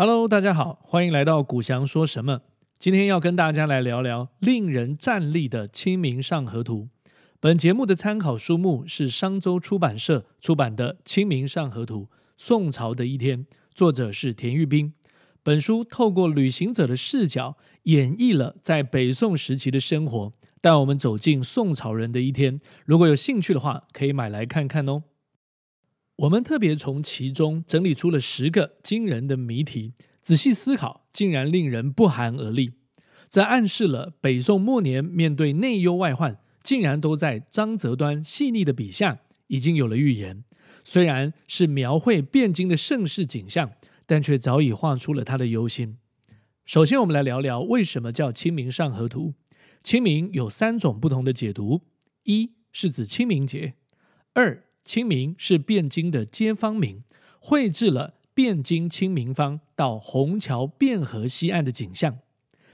Hello， 大家好，欢迎来到古翔说什么。今天要跟大家来聊聊令人站立的《清明上河图》。本节目的参考书目是商周出版社出版的《清明上河图：宋朝的一天》，作者是田玉冰。本书透过旅行者的视角，演绎了在北宋时期的生活，带我们走进宋朝人的一天。如果有兴趣的话，可以买来看看哦。我们特别从其中整理出了10个惊人的谜题，仔细思考竟然令人不寒而栗。这暗示了北宋末年面对内忧外患，竟然都在张择端细腻的笔下已经有了预言。虽然是描绘汴京的盛世景象，但却早已画出了他的忧心。首先我们来聊聊为什么叫清明上河图。清明有3种不同的解读，一是指清明节，二清明是汴京的街坊名，绘制了汴京清明坊到虹桥汴河西岸的景象。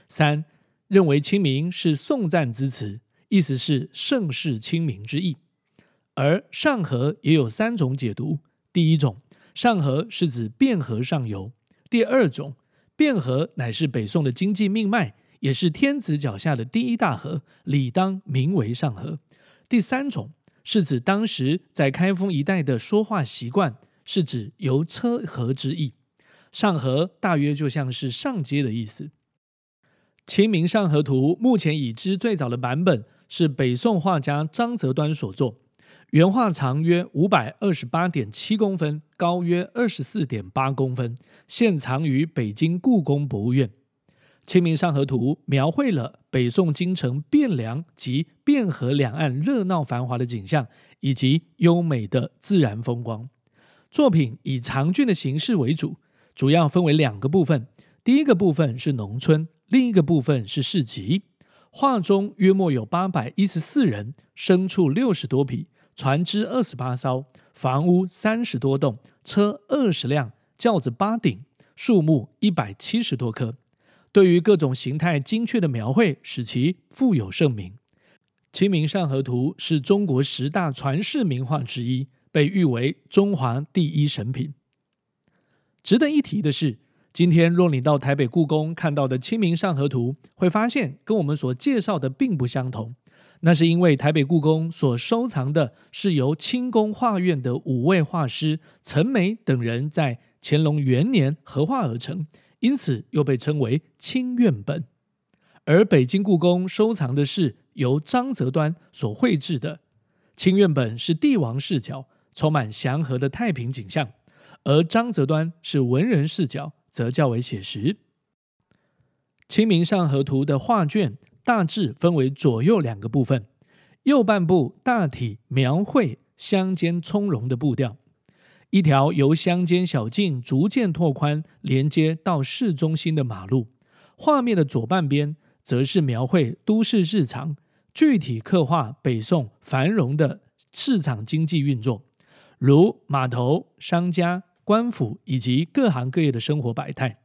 3. 认为清明是颂赞之词，意思是盛世清明之意。而上河也有3种解读，第一种，上河是指汴河上游；第二种，汴河乃是北宋的经济命脉，也是天子脚下的第一大河，理当名为上河；第三种，是指当时在开封一带的说话习惯，是指由车河之意。上河大约就像是上街的意思。清明上河图目前已知最早的版本是北宋画家张择端所作，原画长约 528.7 公分，高约 24.8 公分，现藏于北京故宫博物院。清明上河图描绘了北宋京城汴梁及汴河两岸热闹繁华的景象，以及优美的自然风光。作品以长卷的形式为主，主要分为2个部分，第一个部分是农村，另一个部分是市集。画中约莫有814人，牲畜60多匹，船只28艘，房屋30多栋，车20辆，轿子8顶，树木170多棵。对于各种形态精确的描绘，使其富有盛名。清明上河图是中国10大传世名画之一，被誉为中华第一神品。值得一提的是，今天若你到台北故宫看到的清明上河图，会发现跟我们所介绍的并不相同。那是因为台北故宫所收藏的是由清宫画院的5位画师陈梅等人在乾隆元年合画而成，因此又被称为清院本。而北京故宫收藏的是由张择端所绘制的清院本，是帝王视角，充满祥和的太平景象，而张择端是文人视角，则较为写实。清明上河图的画卷大致分为左右2个部分，右半部大体描绘乡间从容的步调，一条由乡间小径逐渐拓宽连接到市中心的马路。画面的左半边则是描绘都市日常，具体刻画北宋繁荣的市场经济运作，如码头、商家、官府以及各行各业的生活百态，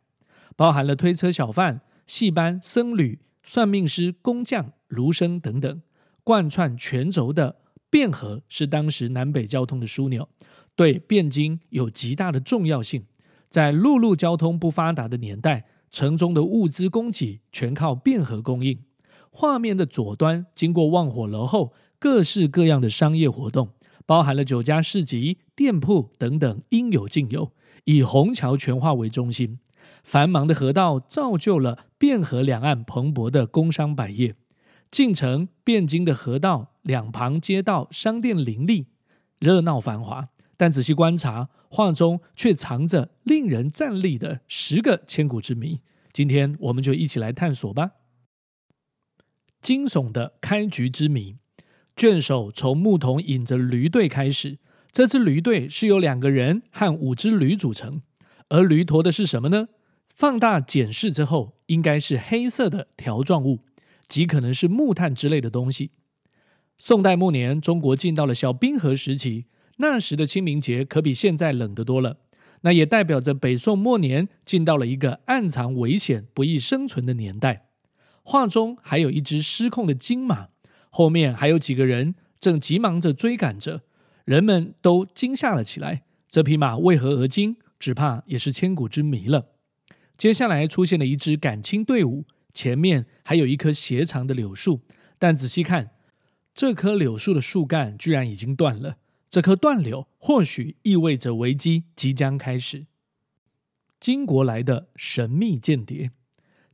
包含了推车小贩、戏班、僧侣、算命师、工匠、儒生等等。贯穿全轴的汴河是当时南北交通的枢纽，对汴京有极大的重要性。在陆路交通不发达的年代，城中的物资供给全靠汴河供应。画面的左端经过望火楼后，各式各样的商业活动，包含了酒家、市集、店铺等等，应有尽有。以虹桥全画为中心，繁忙的河道造就了汴河两岸蓬勃的工商百业。进城汴京的河道两旁街道商店林立，热闹繁华。但仔细观察，画中却藏着令人站立的10个千古之谜。今天我们就一起来探索吧。惊悚的开局之谜，卷首从牧童引着驴队开始。这支驴队是由2个人和5只驴组成，而驴驮的是什么呢？放大检视之后，应该是黑色的条状物，极可能是木炭之类的东西。宋代末年，中国进到了小冰河时期。那时的清明节可比现在冷得多了，那也代表着北宋末年进到了一个暗藏危险、不易生存的年代。画中还有一只失控的金马，后面还有几个人正急忙着追赶着，人们都惊吓了起来。这匹马为何而惊，只怕也是千古之谜了。接下来出现了一支赶青队伍，前面还有一棵斜长的柳树，但仔细看，这棵柳树的树干居然已经断了。这棵断柳或许意味着危机即将开始。金国来的神秘间谍，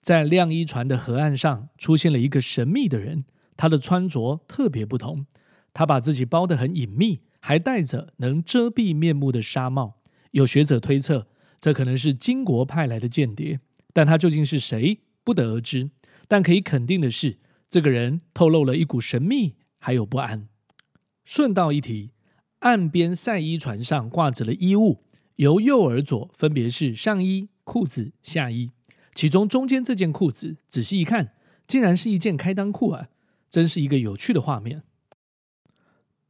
在亮一船的河岸上出现了一个神秘的人，他的穿着特别不同，他把自己包得很隐秘，还戴着能遮蔽面目的纱帽。有学者推测，这可能是金国派来的间谍，但他究竟是谁不得而知。但可以肯定的是，这个人透露了一股神秘还有不安。顺道一提，岸边晒衣船上挂着了衣物，由右而左分别是上衣、裤子、下衣，其中中间这件裤子仔细一看，竟然是一件开裆裤啊，真是一个有趣的画面。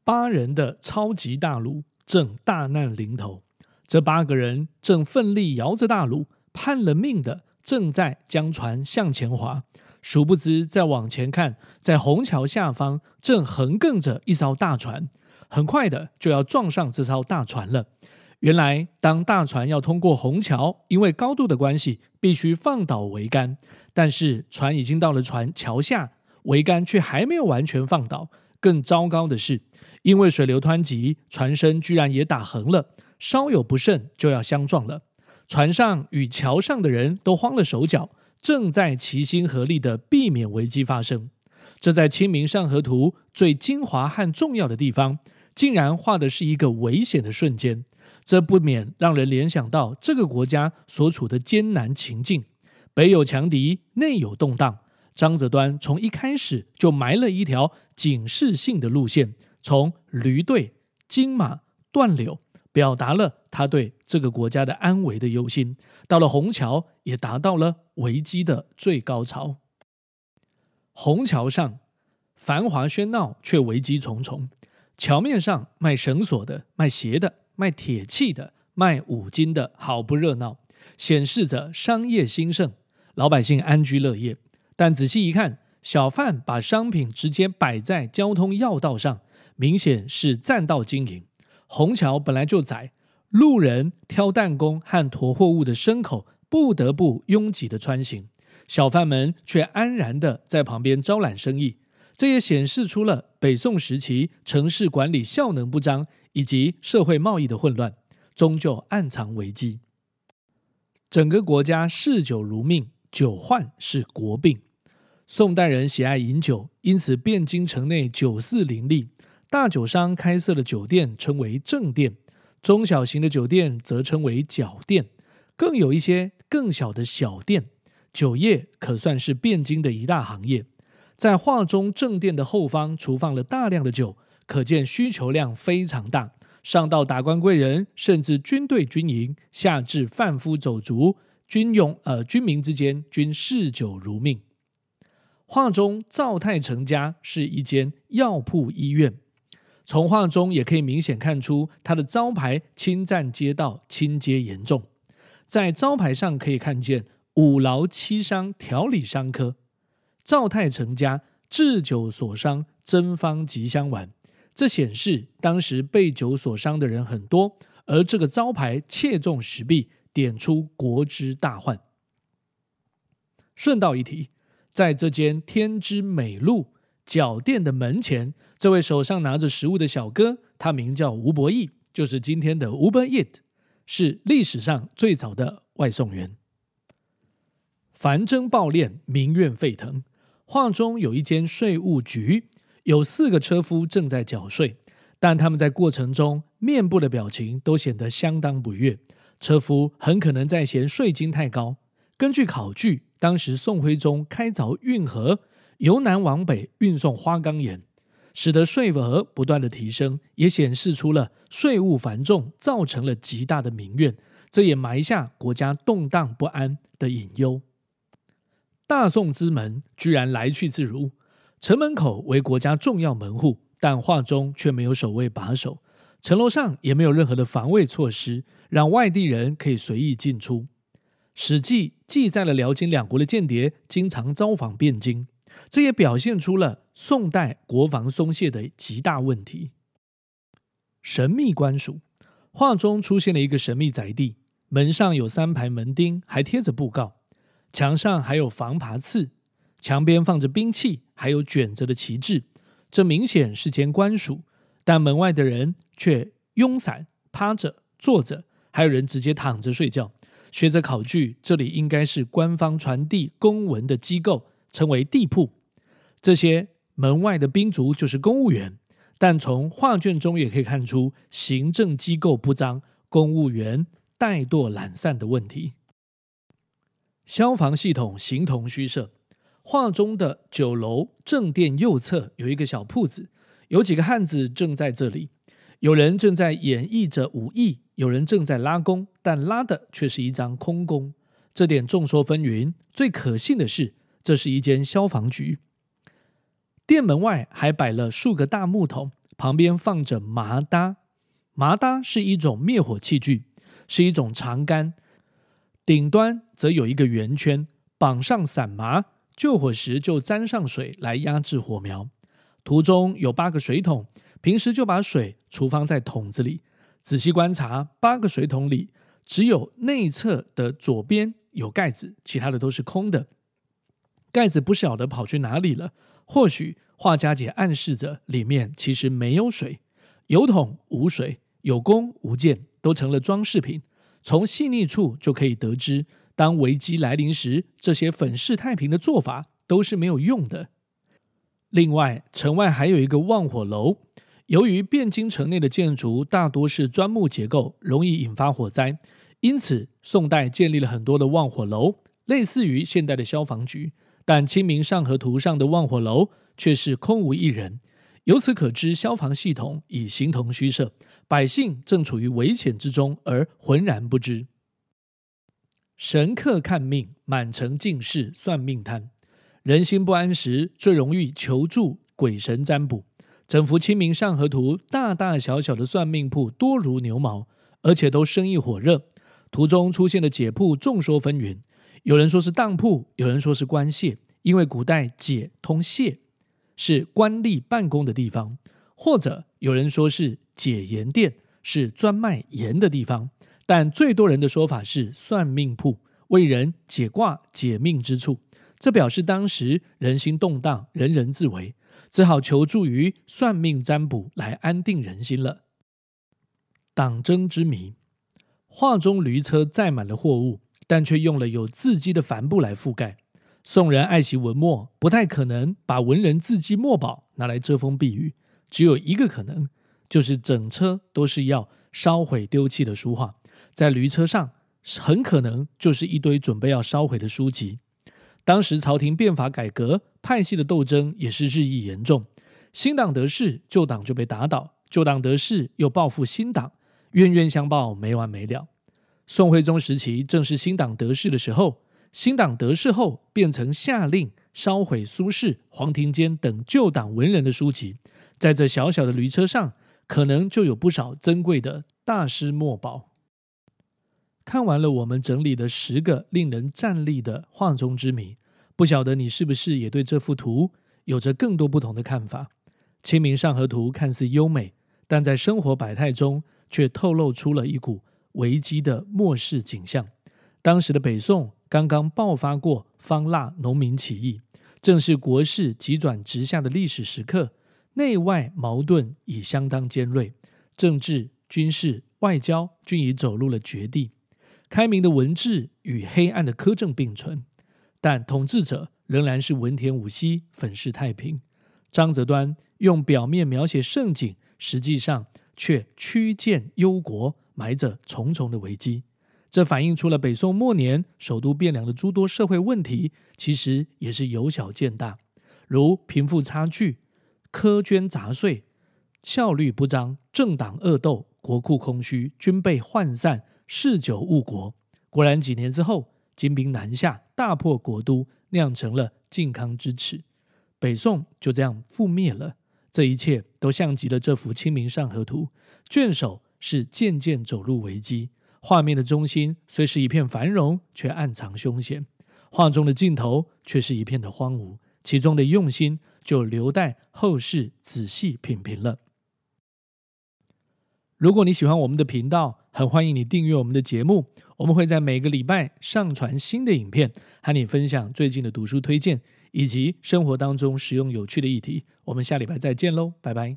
八人的超级大橹正大难临头，这八个人正奋力摇着大橹，盼了命的正在将船向前划，殊不知再往前看，在虹桥下方正横亘着一艘大船，很快的就要撞上这艘大船了。原来当大船要通过虹桥，因为高度的关系必须放倒桅杆，但是船已经到了桥下，桅杆却还没有完全放倒。更糟糕的是，因为水流湍急，船身居然也打横了，稍有不慎就要相撞了。船上与桥上的人都慌了手脚，正在齐心合力地避免危机发生。这在《清明上河图》最精华和重要的地方，竟然画的是一个危险的瞬间，这不免让人联想到这个国家所处的艰难情境。北有强敌，内有动荡，张择端从一开始就埋了一条警示性的路线，从驴队、金马、断柳表达了他对这个国家的安危的忧心，到了虹桥也达到了危机的最高潮。虹桥上繁华喧闹，却危机重重，桥面上卖绳索的、卖鞋的、卖铁器的、卖五金的，好不热闹，显示着商业兴盛，老百姓安居乐业。但仔细一看，小贩把商品直接摆在交通要道上，明显是占道经营。虹桥本来就窄，路人、挑担工和驮货物的牲口不得不拥挤的穿行，小贩们却安然的在旁边招揽生意。这也显示出了北宋时期城市管理效能不彰以及社会贸易的混乱，终究暗藏危机。整个国家嗜酒如命，酒患是国病。宋代人喜爱饮酒，因此汴京城内酒肆林立，大酒商开设的酒店称为正店，中小型的酒店则称为角店，更有一些更小的小店。酒业可算是汴京的一大行业。在画中正殿的后方储放了大量的酒，可见需求量非常大，上到达官贵人甚至军队军营，下至贩夫走卒，军民之间均嗜酒如命。画中赵太成家是一间药铺医院，从画中也可以明显看出它的招牌侵占街道，侵街严重。在招牌上可以看见五劳七伤调理伤科，赵太成家治酒所伤，真方吉祥丸。这显示当时被酒所伤的人很多，而这个招牌切中时弊，点出国之大患。顺道一提，在这间天之美路角店的门前，这位手上拿着食物的小哥，他名叫吴伯义，就是今天的 Uber Eats， 是历史上最早的外送员。繁征暴敛，民怨沸腾。画中有一间税务局，有4个车夫正在缴税，但他们在过程中面部的表情都显得相当不悦，车夫很可能在嫌税金太高。根据考据，当时宋徽宗开凿运河，由南往北运送花岗岩，使得税额不断的提升，也显示出了税务繁重造成了极大的民怨，这也埋下国家动荡不安的隐忧。大宋之门居然来去自如，城门口为国家重要门户，但画中却没有守卫把守，城楼上也没有任何的防卫措施，让外地人可以随意进出。史记记载了辽金两国的间谍经常造访汴京，这也表现出了宋代国防松懈的极大问题。神秘官署，画中出现了一个神秘宅地，门上有3排门钉，还贴着布告，墙上还有防耙刺，墙边放着兵器，还有卷着的旗帜。这明显是间官署，但门外的人却拥伞、趴着、坐着，还有人直接躺着睡觉。学者考据，这里应该是官方传递公文的机构，称为地铺。这些门外的兵卒就是公务员，但从画卷中也可以看出行政机构不彰、公务员怠惰懒散的问题。消防系统形同虚设。画中的9楼正殿右侧有一个小铺子，有几个汉子正在这里，有人正在演绎着武艺，有人正在拉弓，但拉的却是一张空弓，这点众说纷纭。最可信的是，这是一间消防局。店门外还摆了数个大木桶，旁边放着麻搭。麻搭是一种灭火器具，是一种长杆，顶端则有一个圆圈，绑上伞麻，救火时就沾上水来压制火苗。图中有8个水桶，平时就把水储放在桶子里。仔细观察，8个水桶里只有内侧的左边有盖子，其他的都是空的。盖子不晓得跑去哪里了，或许画家姐暗示着里面其实没有水。有桶无水，有弓无箭，都成了装饰品。从细腻处就可以得知，当危机来临时，这些粉饰太平的做法都是没有用的。另外，城外还有一个望火楼。由于汴京城内的建筑大多是砖木结构，容易引发火灾，因此宋代建立了很多的望火楼，类似于现代的消防局。但《清明上河图》上的望火楼却是空无一人。由此可知，消防系统已形同虚设，百姓正处于危险之中而浑然不知。神客看命，满城尽是算命摊。人心不安时，最容易求助鬼神占卜。整幅《清明上河图》大大小小的算命铺多如牛毛，而且都生意火热。图中出现的解铺众说纷纭，有人说是当铺，有人说是官械，因为古代解通械，是官吏办公的地方，或者有人说是解盐店，是专卖盐的地方。但最多人的说法是算命铺，为人解卦解命之处。这表示当时人心动荡，人人自危，只好求助于算命占卜来安定人心了。党争之谜。画中驴车载满了货物，但却用了有字迹的帆布来覆盖。宋人爱惜文墨，不太可能把文人字迹墨宝拿来遮风避雨，只有一个可能，就是整车都是要烧毁丢弃的书画。在驴车上很可能就是一堆准备要烧毁的书籍。当时朝廷变法改革，派系的斗争也是日益严重，新党得势，旧党就被打倒，旧党得势又报复新党，冤冤相报没完没了。宋徽宗时期正是新党得势的时候，新党得势后便曾下令烧毁苏轼、黄庭坚等旧党文人的书籍，在这小小的驴车上可能就有不少珍贵的大师墨宝。看完了我们整理的10个令人战栗的画中之谜，不晓得你是不是也对这幅图有着更多不同的看法？清明上河图看似优美，但在生活百态中却透露出了一股危机的末世景象。当时的北宋刚刚爆发过方腊农民起义，正是国势急转直下的历史时刻，内外矛盾已相当尖锐，政治、军事、外交均已走入了绝地。开明的文治与黑暗的苛政并存，但统治者仍然是文田武溪、粉饰太平。张择端用表面描写盛景，实际上却曲见忧国，埋着重重的危机。这反映出了北宋末年首都汴梁的诸多社会问题，其实也是由小见大，如贫富差距、苛捐杂税、效率不彰、政党恶斗、国库空虚、军备涣散、嗜酒误国。果然几年之后，金兵南下，大破国都，酿成了靖康之耻，北宋就这样覆灭了。这一切都像极了这幅《清明上河图》，卷首是渐渐走入危机，画面的中心虽是一片繁荣，却暗藏凶险，画中的尽头却是一片的荒芜，其中的用心就留待后世仔细品评了。如果你喜欢我们的频道，很欢迎你订阅我们的节目，我们会在每个礼拜上传新的影片，和你分享最近的读书推荐，以及生活当中实用有趣的议题。我们下礼拜再见喽，拜拜。